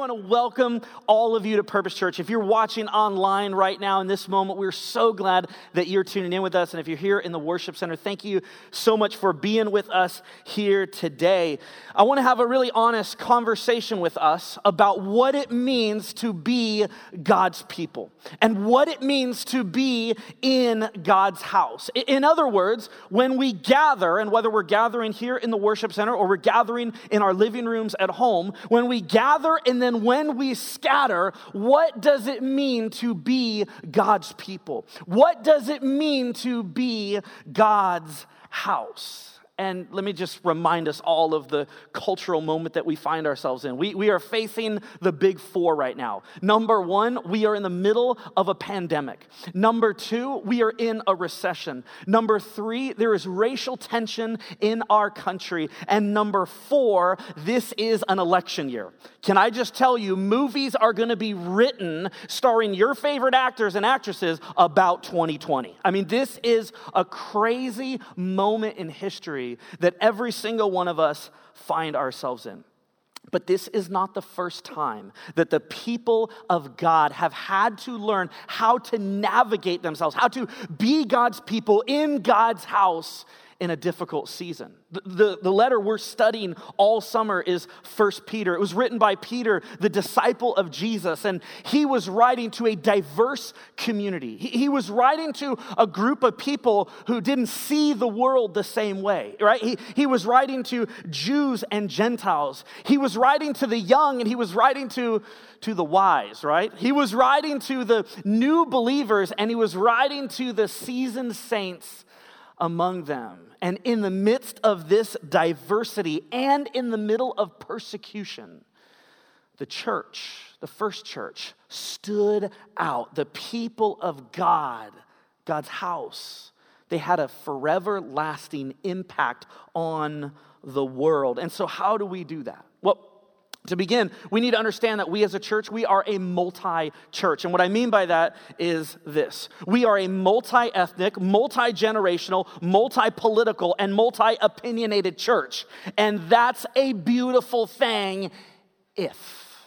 want to welcome all of you to Purpose Church. If you're watching online right now in this moment, we're so glad that you're tuning in with us. And if you're here in the worship center, thank you so much for being with us here today. I want to have a really honest conversation with us about what it means to be God's people and what it means to be in God's house. In other words, when we gather, and whether we're gathering here in the worship center or we're gathering in our living rooms at home, when we gather and then when we scatter, what does it mean to be God's people? What does it mean to be God's house? And let me just remind us all of the cultural moment that we find ourselves in. We are facing the big four right now. Number one, we are in the middle of a pandemic. Number two, we are in a recession. Number three, there is racial tension in our country. And number four, this is an election year. Can I just tell you, movies are going to be written starring your favorite actors and actresses about 2020. I mean, this is a crazy moment in history that every single one of us find ourselves in. But this is not the first time that the people of God have had to learn how to navigate themselves, how to be God's people in God's house in a difficult season. The letter we're studying all summer is 1 Peter. It was written by Peter, the disciple of Jesus, and he was writing to a diverse community. He was writing to a group of people who didn't see the world the same way, right? He was writing to Jews and Gentiles. He was writing to the young, and he was writing to the wise, right? He was writing to the new believers, and he was writing to the seasoned saints among them. And in the midst of this diversity and in the middle of persecution, the church, the first church, stood out. The people of God, God's house, they had a forever lasting impact on the world. And so how do we do that? Well, to begin, we need to understand that we as a church, we are a multi-church. And what I mean by that is this. We are a multi-ethnic, multi-generational, multi-political, and multi-opinionated church. And that's a beautiful thing if.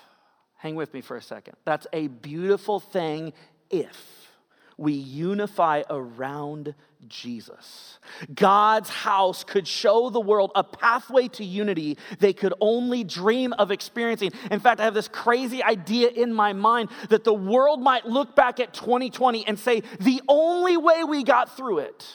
Hang with me for a second. That's a beautiful thing if we unify around Jesus. God's house could show the world a pathway to unity they could only dream of experiencing. In fact, I have this crazy idea in my mind that the world might look back at 2020 and say, the only way we got through it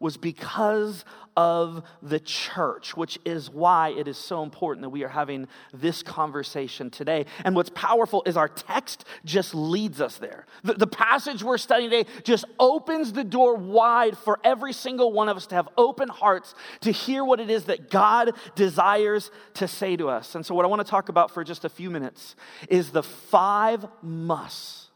was because of the church, which is why it is so important that we are having this conversation today. And what's powerful is our text just leads us there. The passage we're studying today just opens the door wide for every single one of us to have open hearts to hear what it is that God desires to say to us. And so what I want to talk about for just a few minutes is the five musts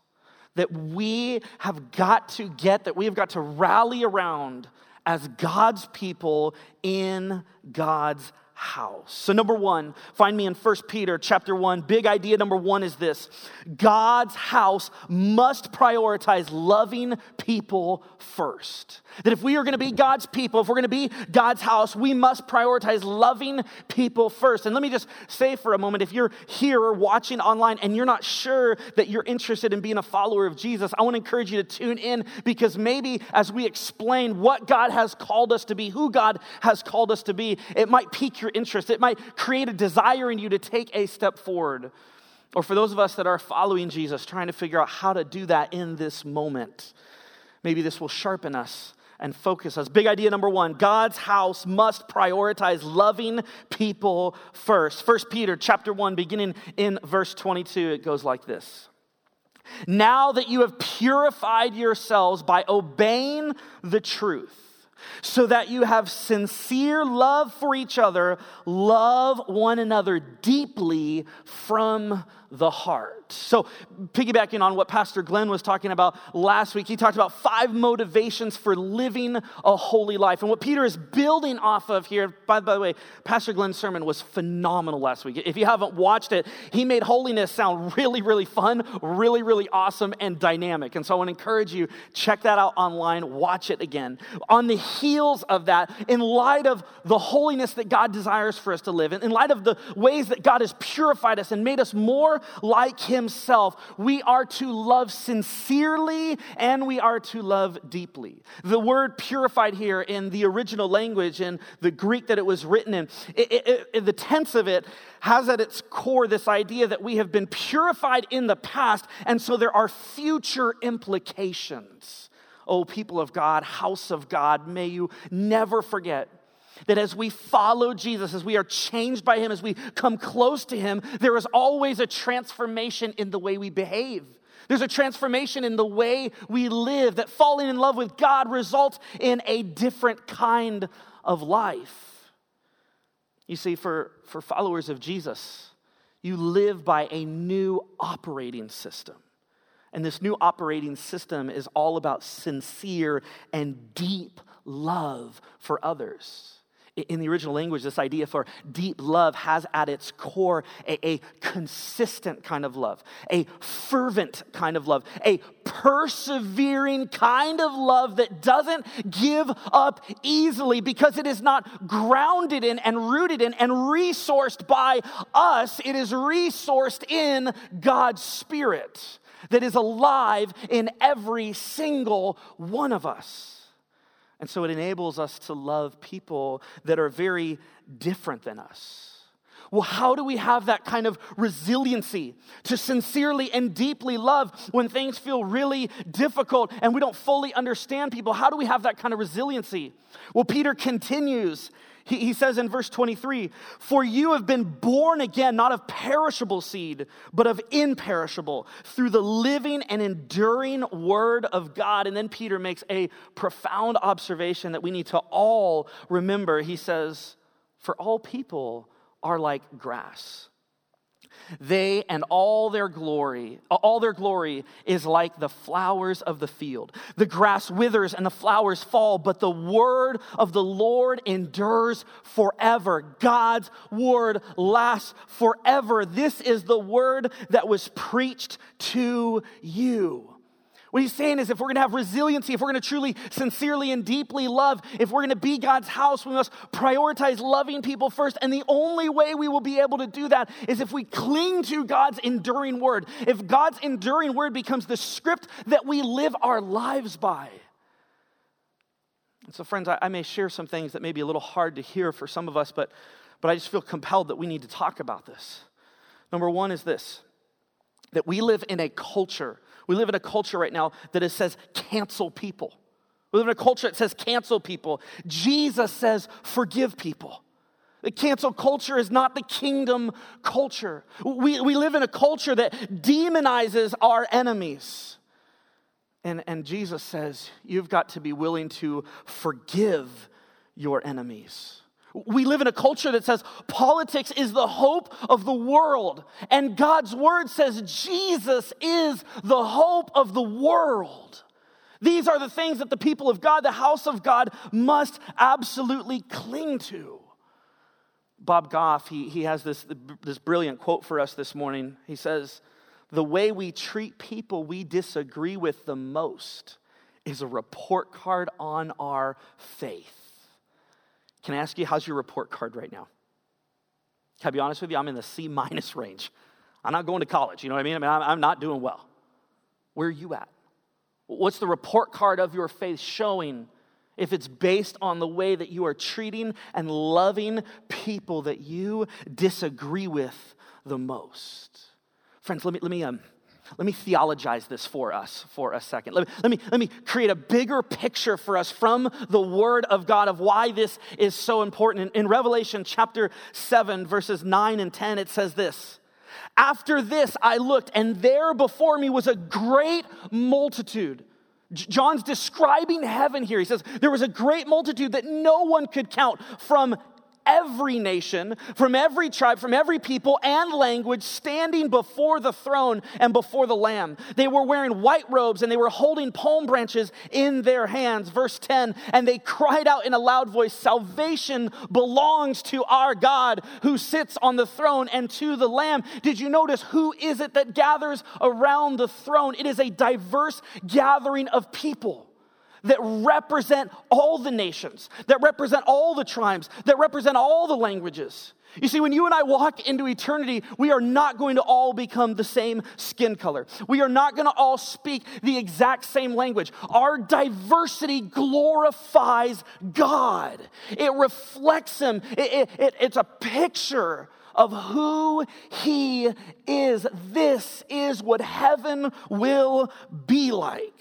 that we have got to get, that we have got to rally around as God's people in God's house. So number one, find me in 1 Peter chapter 1. Big idea number one is this. God's house must prioritize loving people first. That if we are going to be God's people, if we're going to be God's house, we must prioritize loving people first. And let me just say for a moment, if you're here or watching online and you're not sure that you're interested in being a follower of Jesus, I want to encourage you to tune in, because maybe as we explain what God has called us to be, who God has called us to be, it might pique your interest. It might create a desire in you to take a step forward. Or for those of us that are following Jesus, trying to figure out how to do that in this moment, maybe this will sharpen us and focus us. Big idea number one, God's house must prioritize loving people first. 1 Peter chapter 1, beginning in verse 22, it goes like this. Now that you have purified yourselves by obeying the truth, so that you have sincere love for each other, love one another deeply from the heart. So piggybacking on what Pastor Glenn was talking about last week, he talked about five motivations for living a holy life. And what Peter is building off of here, by the way, Pastor Glenn's sermon was phenomenal last week. If you haven't watched it, he made holiness sound really, really fun, really, really awesome and dynamic. And so I want to encourage you, check that out online, watch it again. On the heels of that, in light of the holiness that God desires for us to live in light of the ways that God has purified us and made us more like himself, we are to love sincerely and we are to love deeply. The word purified here in the original language, in the Greek that it was written in, the tense of it has at its core this idea that we have been purified in the past, and so there are future implications. Oh, people of God, house of God, may you never forget that as we follow Jesus, as we are changed by him, as we come close to him, there is always a transformation in the way we behave. There's a transformation in the way we live, that falling in love with God results in a different kind of life. You see, for followers of Jesus, you live by a new operating system. And this new operating system is all about sincere and deep love for others. In the original language, this idea for deep love has at its core a consistent kind of love, a fervent kind of love, a persevering kind of love that doesn't give up easily because it is not grounded in and rooted in and resourced by us. It is resourced in God's Spirit that is alive in every single one of us. And so it enables us to love people that are very different than us. Well, how do we have that kind of resiliency to sincerely and deeply love when things feel really difficult and we don't fully understand people? How do we have that kind of resiliency? Well, Peter continues. He says in verse 23, "For you have been born again, not of perishable seed, but of imperishable, through the living and enduring word of God." And then Peter makes a profound observation that we need to all remember. He says, "For all people are like grass. They and all their glory is like the flowers of the field. The grass withers and the flowers fall, but the word of the Lord endures forever." God's word lasts forever. This is the word that was preached to you. What he's saying is, if we're going to have resiliency, if we're going to truly, sincerely, and deeply love, if we're going to be God's house, we must prioritize loving people first. And the only way we will be able to do that is if we cling to God's enduring word. If God's enduring word becomes the script that we live our lives by. And so, friends, I may share some things that may be a little hard to hear for some of us, but I just feel compelled that we need to talk about this. Number one is this, that we live in a culture right now that it says cancel people. We live in a culture that says cancel people. Jesus says forgive people. The cancel culture is not the kingdom culture. We live in a culture that demonizes our enemies. And Jesus says you've got to be willing to forgive your enemies. We live in a culture that says politics is the hope of the world, and God's word says Jesus is the hope of the world. These are the things that the people of God, the house of God, must absolutely cling to. Bob Goff, he has this brilliant quote for us this morning. He says, "The way we treat people we disagree with the most is a report card on our faith." Can I ask you, how's your report card right now? Can I be honest with you? I'm in the C- range. I'm not going to college, you know what I mean? I'm not doing well. Where are you at? What's the report card of your faith showing if it's based on the way that you are treating and loving people that you disagree with the most? Friends, let me theologize this for us for a second. Let me create a bigger picture for us from the Word of God of why this is so important. In Revelation chapter 7, verses 9 and 10, it says this, "After this I looked, and there before me was a great multitude." John's describing heaven here. He says, there was a great multitude that no one could count, from every nation, from every tribe, from every people and language, standing before the throne and before the Lamb. They were wearing white robes and they were holding palm branches in their hands. Verse 10, "And they cried out in a loud voice, 'Salvation belongs to our God who sits on the throne and to the Lamb.'" Did you notice who is it that gathers around the throne? It is a diverse gathering of people. that represent all the nations, that represent all the tribes, that represent all the languages. You see, when you and I walk into eternity, we are not going to all become the same skin color. We are not going to all speak the exact same language. Our diversity glorifies God. It reflects Him. It's a picture of who He is. This is what heaven will be like.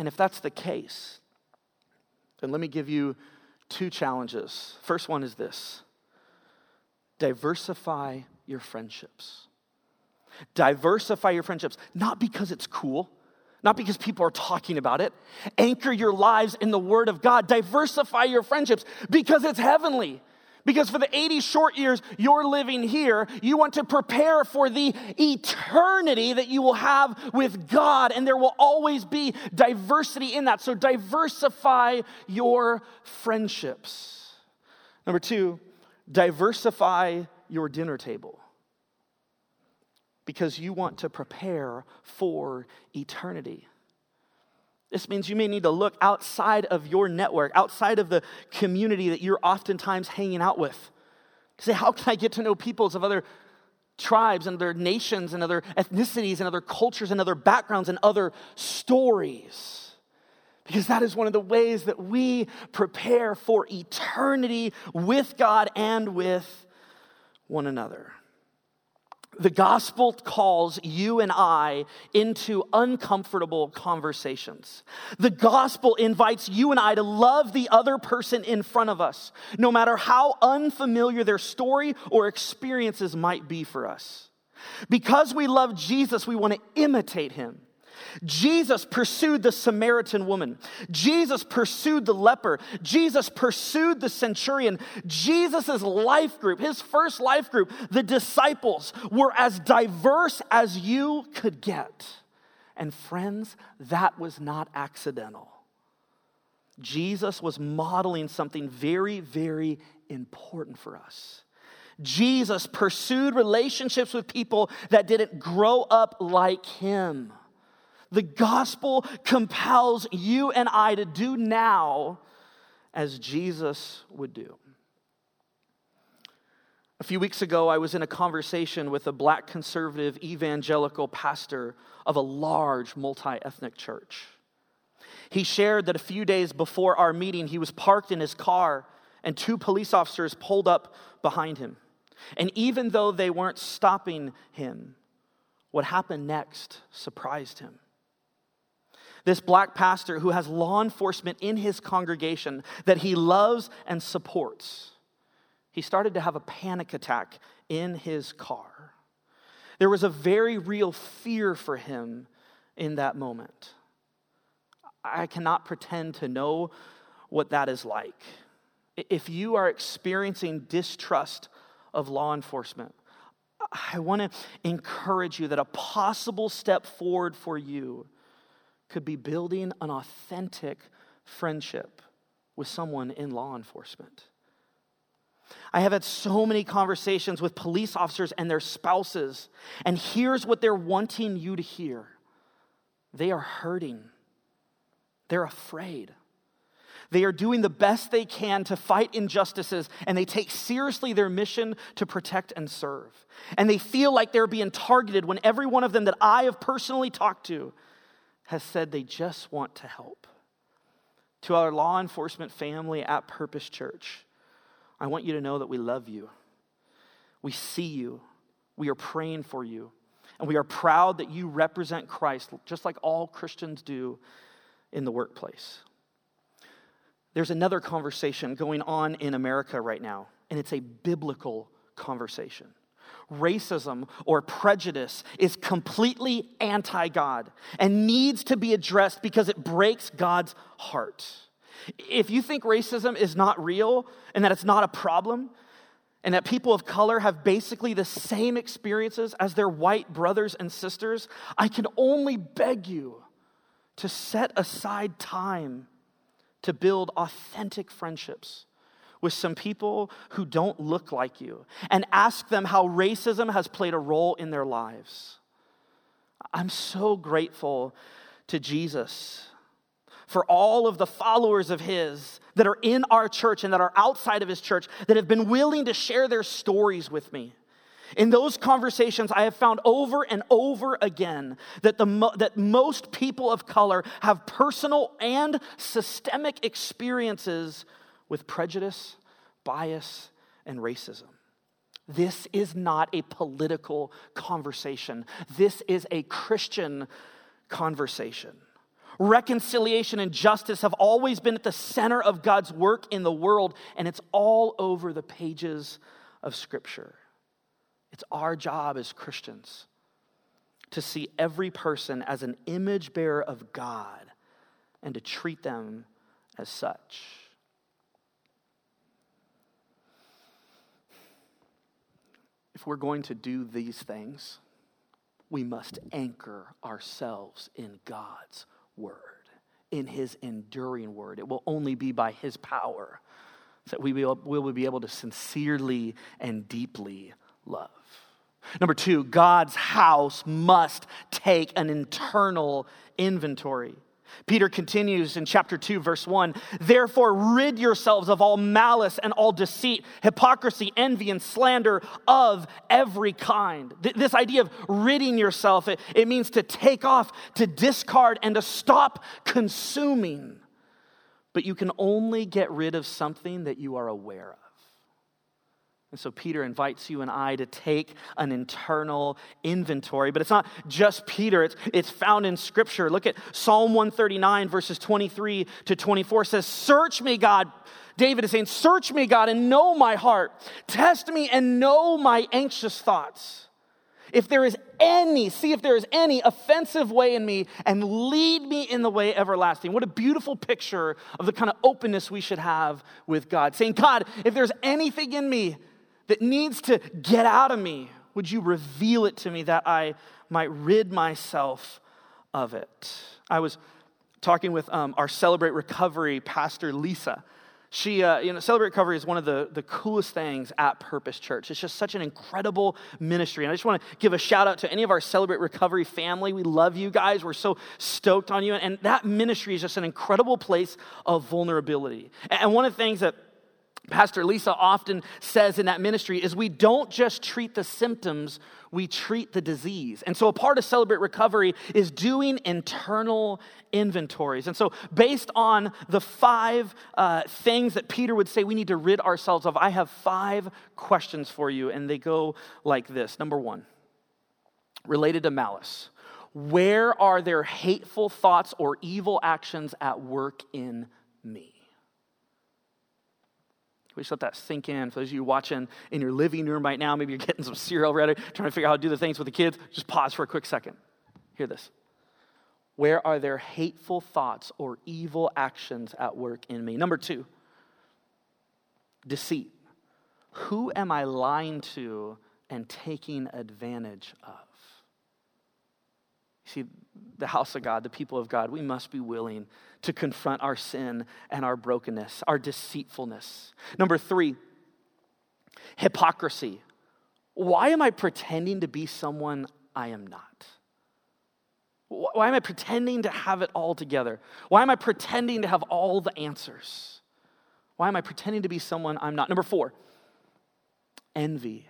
And if that's the case, then let me give you two challenges. First one is this. Diversify your friendships. Diversify your friendships, not because it's cool, not because people are talking about it. Anchor your lives in the Word of God. Diversify your friendships because it's heavenly. Because for the 80 short years you're living here, you want to prepare for the eternity that you will have with God, and there will always be diversity in that. So diversify your friendships. Number two, diversify your dinner table because you want to prepare for eternity. This means you may need to look outside of your network, outside of the community that you're oftentimes hanging out with. Say, how can I get to know peoples of other tribes and other nations and other ethnicities and other cultures and other backgrounds and other stories? Because that is one of the ways that we prepare for eternity with God and with one another. The gospel calls you and I into uncomfortable conversations. The gospel invites you and I to love the other person in front of us, no matter how unfamiliar their story or experiences might be for us. Because we love Jesus, we want to imitate Him. Jesus pursued the Samaritan woman. Jesus pursued the leper. Jesus pursued the centurion. Jesus' life group, His first life group, the disciples, were as diverse as you could get. And friends, that was not accidental. Jesus was modeling something very, very important for us. Jesus pursued relationships with people that didn't grow up like Him. The gospel compels you and I to do now as Jesus would do. A few weeks ago, I was in a conversation with a black conservative evangelical pastor of a large multi-ethnic church. He shared that a few days before our meeting, he was parked in his car and two police officers pulled up behind him. And even though they weren't stopping him, what happened next surprised him. This black pastor who has law enforcement in his congregation that he loves and supports, he started to have a panic attack in his car. There was a very real fear for him in that moment. I cannot pretend to know what that is like. If you are experiencing distrust of law enforcement, I want to encourage you that a possible step forward for you could be building an authentic friendship with someone in law enforcement. I have had so many conversations with police officers and their spouses, and here's what they're wanting you to hear. They are hurting. They're afraid. They are doing the best they can to fight injustices, and they take seriously their mission to protect and serve. And they feel like they're being targeted when every one of them that I have personally talked to has said they just want to help. To our law enforcement family at Purpose Church, I want you to know that we love you. We see you. We are praying for you. And we are proud that you represent Christ, just like all Christians do in the workplace. There's another conversation going on in America right now, and it's a biblical conversation. Racism or prejudice is completely anti-God and needs to be addressed because it breaks God's heart. If you think racism is not real and that it's not a problem and that people of color have basically the same experiences as their white brothers and sisters, I can only beg you to set aside time to build authentic friendships with some people who don't look like you, and ask them how racism has played a role in their lives. I'm so grateful to Jesus for all of the followers of his that are in our church and that are outside of his church that have been willing to share their stories with me. In those conversations, I have found over and over again that most people of color have personal and systemic experiences with prejudice, bias, and racism. This is not a political conversation. This is a Christian conversation. Reconciliation and justice have always been at the center of God's work in the world, and it's all over the pages of Scripture. It's our job as Christians to see every person as an image bearer of God and to treat them as such. If we're going to do these things, we must anchor ourselves in God's word, in his enduring word. It will only be by his power that we will be able to sincerely and deeply love. Number two, God's house must take an internal inventory. Peter continues in chapter 2, verse 1, therefore rid yourselves of all malice and all deceit, hypocrisy, envy, and slander of every kind. This idea of ridding yourself, it means to take off, to discard, and to stop consuming. But you can only get rid of something that you are aware of. And so Peter invites you and I to take an internal inventory. But it's not just Peter. It's found in Scripture. Look at Psalm 139, verses 23 to 24 says, search me, God. David is saying, search me, God, and know my heart. Test me and know my anxious thoughts. See if there is any offensive way in me and lead me in the way everlasting. What a beautiful picture of the kind of openness we should have with God. Saying, God, if there's anything in me that needs to get out of me, would you reveal it to me that I might rid myself of it? I was talking with our Celebrate Recovery pastor, Lisa. She, Celebrate Recovery is one of the coolest things at Purpose Church. It's just such an incredible ministry. And I just want to give a shout out to any of our Celebrate Recovery family. We love you guys. We're so stoked on you. And that ministry is just an incredible place of vulnerability. And one of the things that Pastor Lisa often says in that ministry is we don't just treat the symptoms, we treat the disease. And so a part of Celebrate Recovery is doing internal inventories. And so based on the five things that Peter would say we need to rid ourselves of, I have five questions for you, and they go like this. Number one, related to malice. Where are there hateful thoughts or evil actions at work in me? We just let that sink in. For those of you watching in your living room right now, maybe you're getting some cereal ready, trying to figure out how to do the things with the kids. Just pause for a quick second. Hear this. Where are there hateful thoughts or evil actions at work in me? Number two, deceit. Who am I lying to and taking advantage of? See, the house of God, the people of God, we must be willing to confront our sin and our brokenness, our deceitfulness. Number three, hypocrisy. Why am I pretending to be someone I am not? Why am I pretending to have it all together? Why am I pretending to have all the answers? Why am I pretending to be someone I'm not? Number four, envy.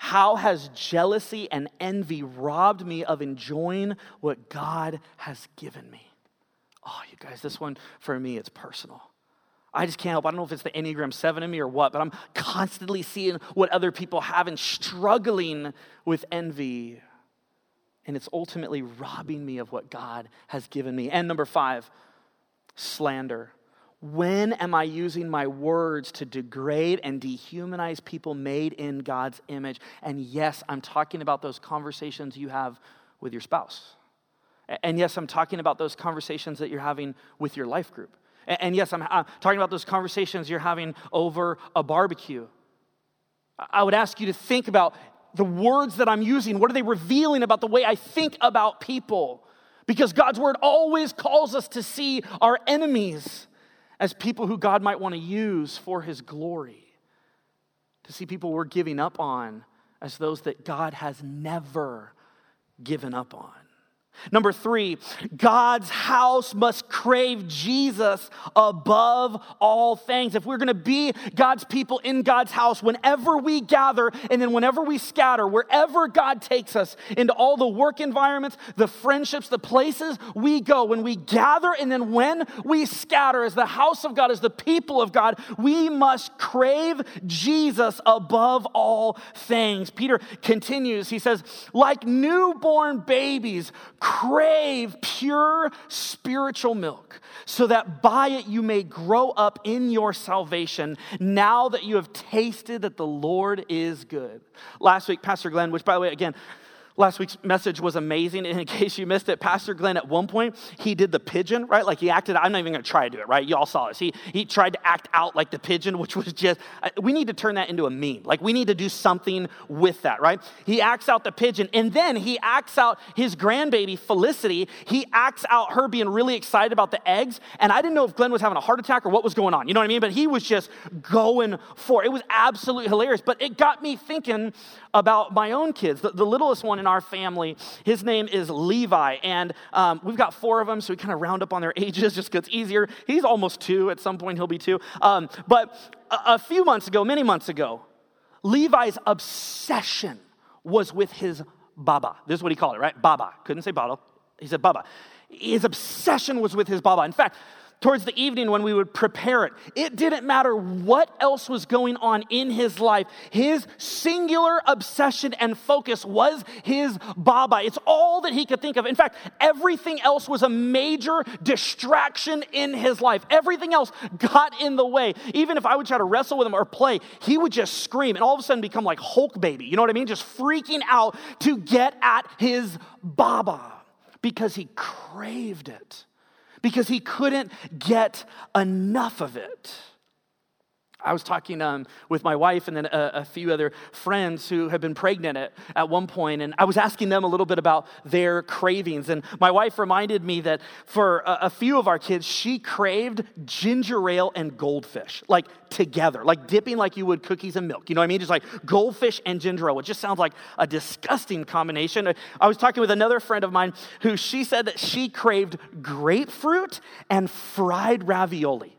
How has jealousy and envy robbed me of enjoying what God has given me? Oh, you guys, this one, for me, it's personal. I just can't help. I don't know if it's the Enneagram 7 in me or what, but I'm constantly seeing what other people have and struggling with envy. And it's ultimately robbing me of what God has given me. And number five, slander. When am I using my words to degrade and dehumanize people made in God's image? And yes, I'm talking about those conversations you have with your spouse. And yes, I'm talking about those conversations that you're having with your life group. And yes, I'm talking about those conversations you're having over a barbecue. I would ask you to think about the words that I'm using. What are they revealing about the way I think about people? Because God's word always calls us to see our enemies as people who God might want to use for his glory, to see people we're giving up on as those that God has never given up on. Number three, God's house must crave Jesus above all things. If we're going to be God's people in God's house, whenever we gather and then whenever we scatter, wherever God takes us into all the work environments, the friendships, the places we go, when we gather and then when we scatter as the house of God, as the people of God, we must crave Jesus above all things. Peter continues, he says, like newborn babies, crave pure spiritual milk so that by it you may grow up in your salvation now that you have tasted that the Lord is good. Last week, Pastor Glenn, which by the way, again, last week's message was amazing. And in case you missed it, Pastor Glenn, at one point, he did the pigeon, right? Like he acted, I'm not even going to try to do it, right? You all saw this. He tried to act out like the pigeon, which was just, we need to turn that into a meme. Like we need to do something with that, right? He acts out the pigeon. And then he acts out his grandbaby, Felicity. He acts out her being really excited about the eggs. And I didn't know if Glenn was having a heart attack or what was going on. You know what I mean? But he was just going for it. It was absolutely hilarious. But it got me thinking about my own kids, the littlest one in our family. His name is Levi, and we've got four of them, so we kind of round up on their ages just because it's easier. He's almost two. At some point, he'll be two. But many months ago, Levi's obsession was with his baba. This is what he called it, right? Baba. Couldn't say bottle. He said baba. His obsession was with his baba. In fact, towards the evening when we would prepare it, it didn't matter what else was going on in his life. His singular obsession and focus was his baba. It's all that he could think of. In fact, everything else was a major distraction in his life. Everything else got in the way. Even if I would try to wrestle with him or play, he would just scream and all of a sudden become like Hulk baby. You know what I mean? Just freaking out to get at his baba because he craved it, because he couldn't get enough of it. I was talking with my wife and then a few other friends who have been pregnant at one point, and I was asking them a little bit about their cravings. And my wife reminded me that for a few of our kids, she craved ginger ale and goldfish, like together, like dipping like you would cookies and milk. You know what I mean? Just like goldfish and ginger ale. It just sounds like a disgusting combination. I was talking with another friend of mine who she said that she craved grapefruit and fried ravioli.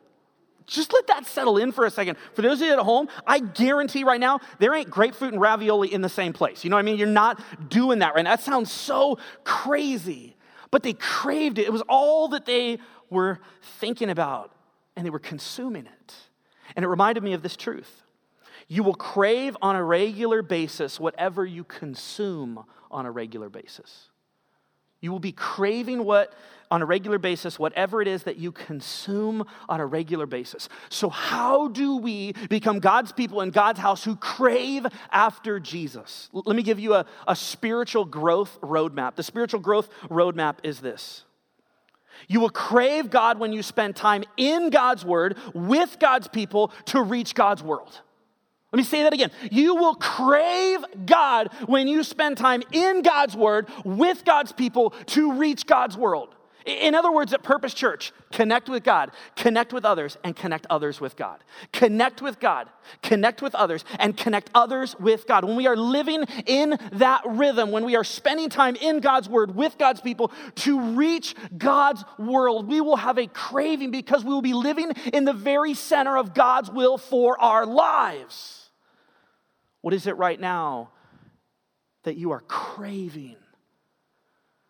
Just let that settle in for a second. For those of you at home, I guarantee right now, there ain't grapefruit and ravioli in the same place. You know what I mean? You're not doing that right now. That sounds so crazy. But they craved it. It was all that they were thinking about, and they were consuming it. And it reminded me of this truth. You will crave on a regular basis whatever you consume on a regular basis. You will be craving on a regular basis, whatever it is that you consume on a regular basis. So how do we become God's people in God's house who crave after Jesus? Let me give you a spiritual growth roadmap. The spiritual growth roadmap is this. You will crave God when you spend time in God's word with God's people to reach God's world. Let me say that again. You will crave God when you spend time in God's word with God's people to reach God's world. In other words, at Purpose Church, connect with God, connect with others, and connect others with God. Connect with God, connect with others, and connect others with God. When we are living in that rhythm, when we are spending time in God's word with God's people to reach God's world, we will have a craving because we will be living in the very center of God's will for our lives. What is it right now that you are craving?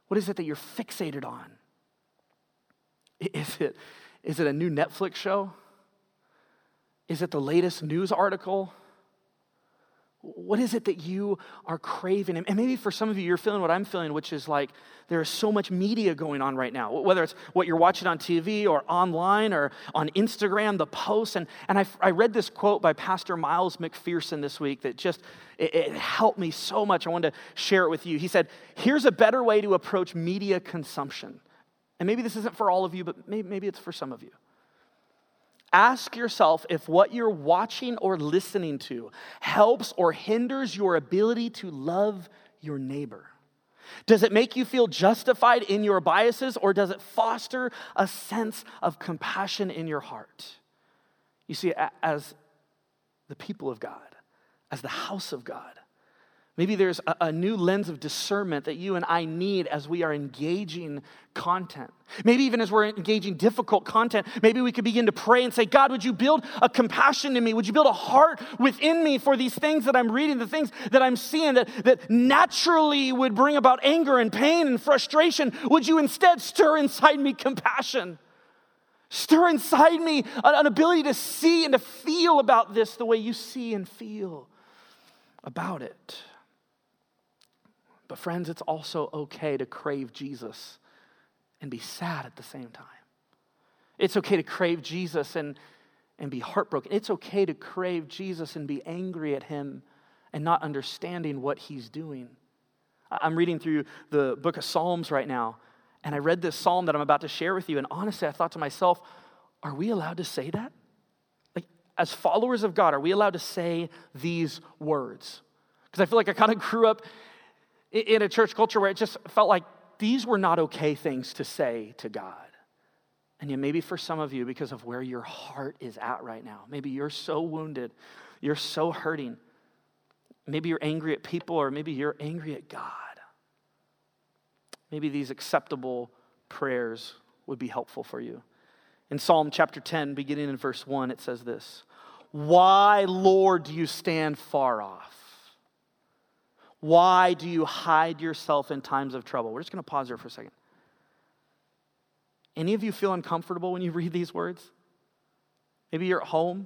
What is it that you're fixated on? Is it a new Netflix show? Is it the latest news article? What is it that you are craving? And maybe for some of you, you're feeling what I'm feeling, which is like there is so much media going on right now, whether it's what you're watching on TV or online or on Instagram, the posts. And I read this quote by Pastor Miles McPherson this week that just, it helped me so much. I wanted to share it with you. He said, here's a better way to approach media consumption. And maybe this isn't for all of you, but maybe it's for some of you. Ask yourself if what you're watching or listening to helps or hinders your ability to love your neighbor. Does it make you feel justified in your biases, or does it foster a sense of compassion in your heart? You see, as the people of God, as the house of God, Maybe there's a new lens of discernment that you and I need as we are engaging content. Maybe even as we're engaging difficult content, maybe we could begin to pray and say, God, would you build a compassion in me? Would you build a heart within me for these things that I'm reading, the things that I'm seeing that naturally would bring about anger and pain and frustration? Would you instead stir inside me compassion? Stir inside me an ability to see and to feel about this the way you see and feel about it. But friends, it's also okay to crave Jesus and be sad at the same time. It's okay to crave Jesus and be heartbroken. It's okay to crave Jesus and be angry at him and not understanding what he's doing. I'm reading through the book of Psalms right now, and I read this psalm that I'm about to share with you, and honestly, I thought to myself, are we allowed to say that? Like, as followers of God, are we allowed to say these words? Because I feel like I kind of grew up in a church culture where it just felt like these were not okay things to say to God. And yet maybe for some of you, because of where your heart is at right now, maybe you're so wounded, you're so hurting. Maybe you're angry at people, or maybe you're angry at God. Maybe these acceptable prayers would be helpful for you. In Psalm chapter 10, beginning in verse 1, it says this: "Why, Lord, do you stand far off? Why do you hide yourself in times of trouble?" We're just going to pause here for a second. Any of you feel uncomfortable when you read these words? Maybe you're at home.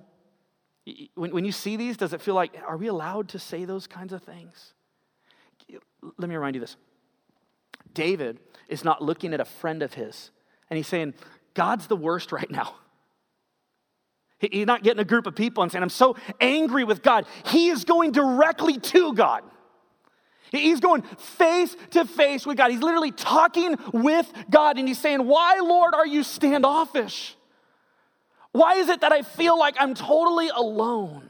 When you see these, does it feel like, are we allowed to say those kinds of things? Let me remind you this. David is not looking at a friend of his, and he's saying, God's the worst right now. He's not getting a group of people and saying, I'm so angry with God. He is going directly to God. He's going face to face with God. He's literally talking with God, and he's saying, why, Lord, are you standoffish? Why is it that I feel like I'm totally alone?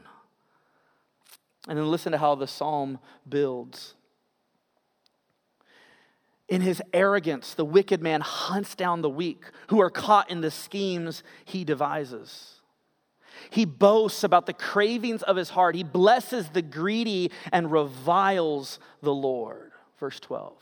And then listen to how the psalm builds. In his arrogance, the wicked man hunts down the weak who are caught in the schemes he devises. He boasts about the cravings of his heart. He blesses the greedy and reviles the Lord. Verse 12,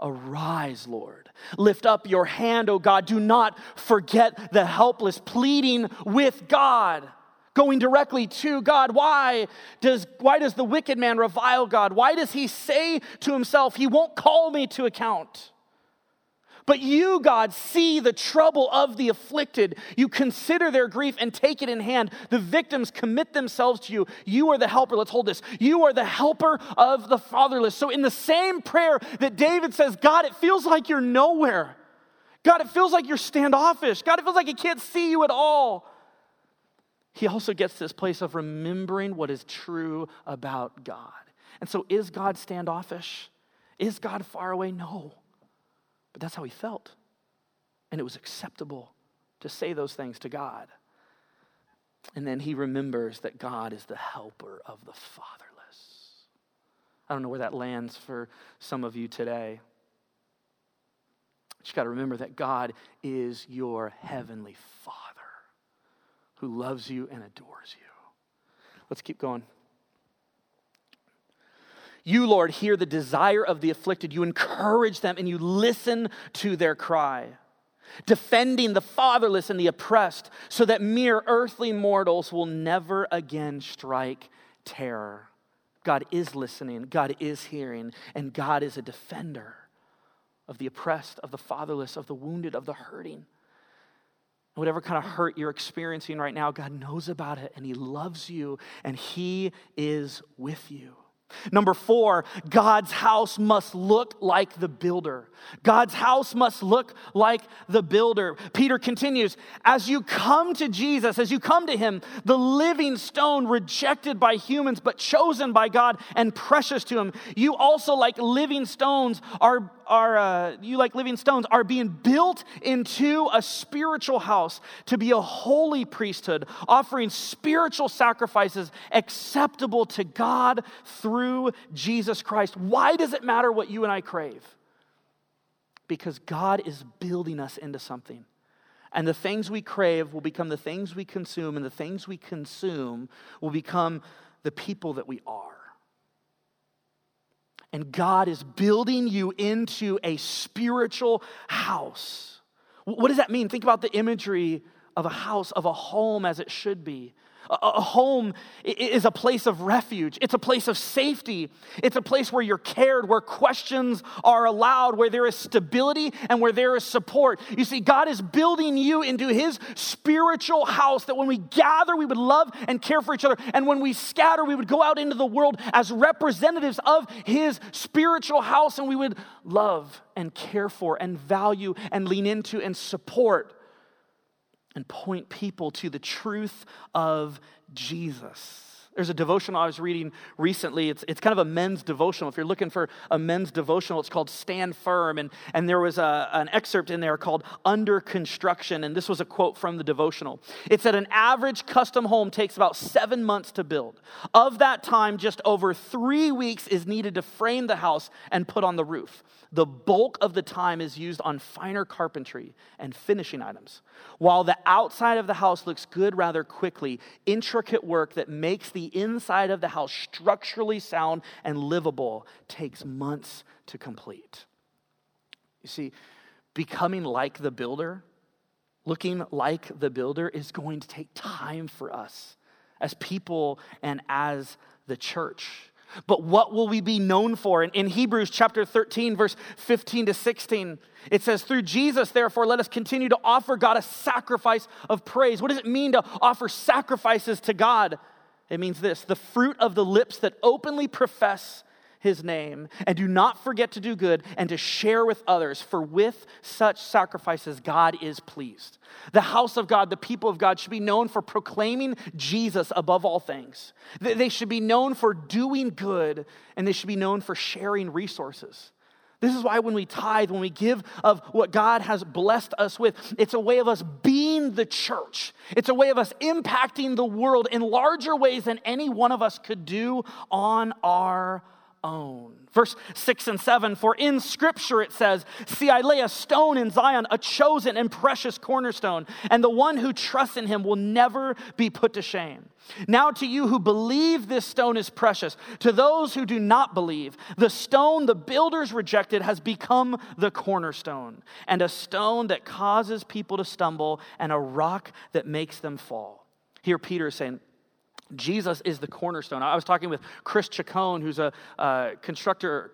arise, Lord. Lift up your hand, O God. Do not forget the helpless, pleading with God, going directly to God. Why does the wicked man revile God? Why does he say to himself, he won't call me to account? But you, God, see the trouble of the afflicted. You consider their grief and take it in hand. The victims commit themselves to you. You are the helper. Let's hold this. You are the helper of the fatherless. So in the same prayer that David says, God, it feels like you're nowhere. God, it feels like you're standoffish. God, it feels like I can't see you at all. He also gets this place of remembering what is true about God. And so is God standoffish? Is God far away? No. But that's how he felt. And it was acceptable to say those things to God. And then he remembers that God is the helper of the fatherless. I don't know where that lands for some of you today. But you got to remember that God is your heavenly Father who loves you and adores you. Let's keep going. You, Lord, hear the desire of the afflicted. You encourage them and you listen to their cry, defending the fatherless and the oppressed so that mere earthly mortals will never again strike terror. God is listening, God is hearing, and God is a defender of the oppressed, of the fatherless, of the wounded, of the hurting. Whatever kind of hurt you're experiencing right now, God knows about it and he loves you and he is with you. Number 4, God's house must look like the builder. God's house must look like the builder. Peter continues, as you come to Jesus, as you come to him, the living stone rejected by humans but chosen by God and precious to him, you also like living stones are being built into a spiritual house to be a holy priesthood, offering spiritual sacrifices acceptable to God through Jesus Christ. Why does it matter what you and I crave? Because God is building us into something. And the things we crave will become the things we consume, and the things we consume will become the people that we are. And God is building you into a spiritual house. What does that mean? Think about the imagery of a house, of a home as it should be. A home is a place of refuge. It's a place of safety. It's a place where you're cared, where questions are allowed, where there is stability and where there is support. You see, God is building you into his spiritual house that when we gather, we would love and care for each other. And when we scatter, we would go out into the world as representatives of his spiritual house, and we would love and care for and value and lean into and support and point people to the truth of Jesus. There's a devotional I was reading recently. It's kind of a men's devotional. If you're looking for a men's devotional, it's called Stand Firm. And there was an excerpt in there called Under Construction. And this was a quote from the devotional. It said, an average custom home takes about 7 months to build. Of that time, just over 3 weeks is needed to frame the house and put on the roof. The bulk of the time is used on finer carpentry and finishing items. While the outside of the house looks good rather quickly, intricate work that makes the inside of the house structurally sound and livable takes months to complete. You see, becoming like the builder, looking like the builder is going to take time for us as people and as the church. But what will we be known for? In Hebrews chapter 13, verse 15 to 16, it says, through Jesus, therefore, let us continue to offer God a sacrifice of praise. What does it mean to offer sacrifices to God? It means this, the fruit of the lips that openly profess his name and do not forget to do good and to share with others, for with such sacrifices God is pleased. The house of God, the people of God should be known for proclaiming Jesus above all things. They should be known for doing good, and they should be known for sharing resources. This is why when we tithe, when we give of what God has blessed us with, it's a way of us being the church. It's a way of us impacting the world in larger ways than any one of us could do on our own. Verse 6 and 7, for in Scripture it says, see, I lay a stone in Zion, a chosen and precious cornerstone, and the one who trusts in him will never be put to shame. Now to you who believe, this stone is precious. To those who do not believe, the stone the builders rejected has become the cornerstone, and a stone that causes people to stumble, and a rock that makes them fall. Here Peter is saying, Jesus is the cornerstone. I was talking with Chris Chacon, who's a contractor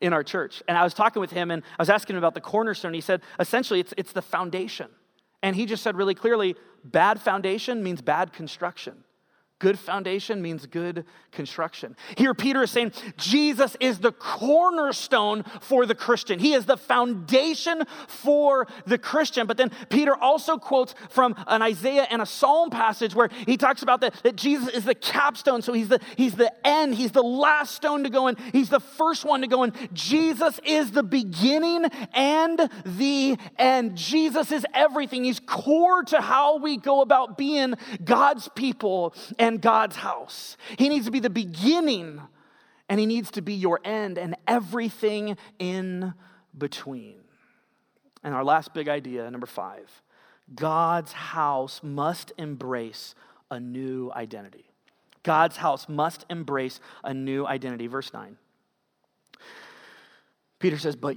in our church. And I was talking with him, and I was asking him about the cornerstone. He said, essentially, it's the foundation. And he just said really clearly, bad foundation means bad construction. Good foundation means good construction. Here Peter is saying, Jesus is the cornerstone for the Christian. He is the foundation for the Christian. But then Peter also quotes from an Isaiah and a Psalm passage where he talks about that Jesus is the capstone. So he's the end. He's the last stone to go in. He's the first one to go in. Jesus is the beginning and the end. Jesus is everything. He's core to how we go about being God's people and God's house. He needs to be the beginning, and he needs to be your end, and everything in between. And our last big idea, number 5, God's house must embrace a new identity. God's house must embrace a new identity. Verse 9, Peter says, but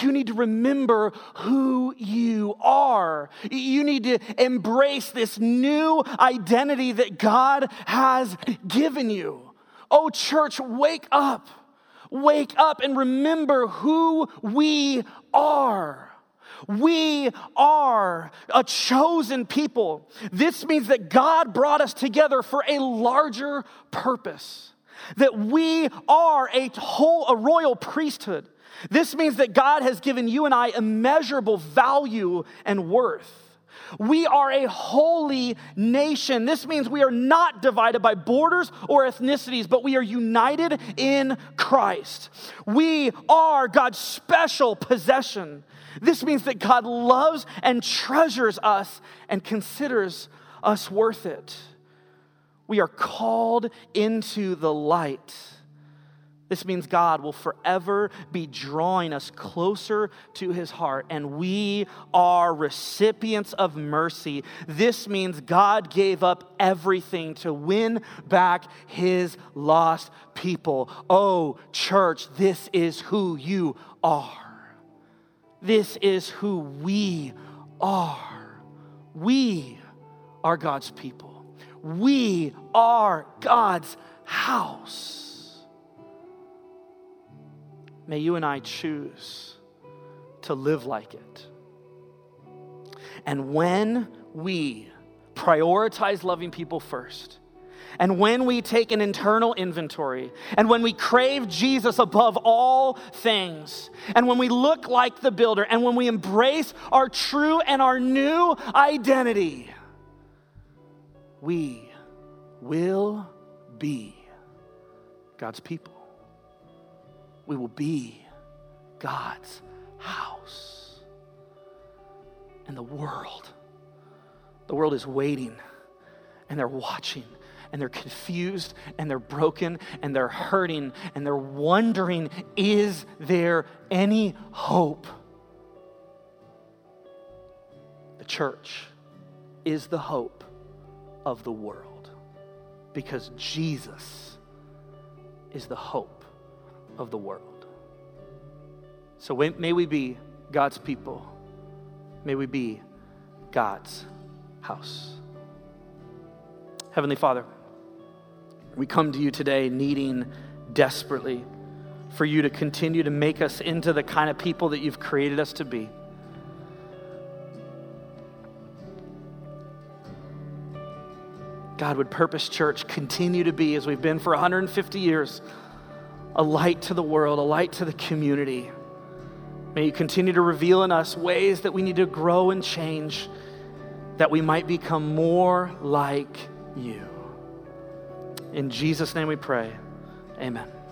you need to remember who you are. You need to embrace this new identity that God has given you. Oh, church, wake up. Wake up and remember who we are. We are a chosen people. This means that God brought us together for a larger purpose, that we are a royal priesthood. This means that God has given you and I immeasurable value and worth. We are a holy nation. This means we are not divided by borders or ethnicities, but we are united in Christ. We are God's special possession. This means that God loves and treasures us and considers us worth it. We are called into the light. This means God will forever be drawing us closer to his heart, and we are recipients of mercy. This means God gave up everything to win back his lost people. Oh, church, this is who you are. This is who we are. We are God's people. We are God's house. May you and I choose to live like it. And when we prioritize loving people first, and when we take an internal inventory, and when we crave Jesus above all things, and when we look like the builder, and when we embrace our true and our new identity, we will be God's people. We will be God's house. And the world is waiting, and they're watching, and they're confused, and they're broken, and they're hurting, and they're wondering, is there any hope? The church is the hope of the world because Jesus is the hope of the world. So may we be God's people. May we be God's house. Heavenly Father, we come to you today needing desperately for you to continue to make us into the kind of people that you've created us to be. God, would Purpose Church continue to be, as we've been for 150 years, a light to the world, a light to the community. May you continue to reveal in us ways that we need to grow and change, that we might become more like you. In Jesus' name we pray, amen.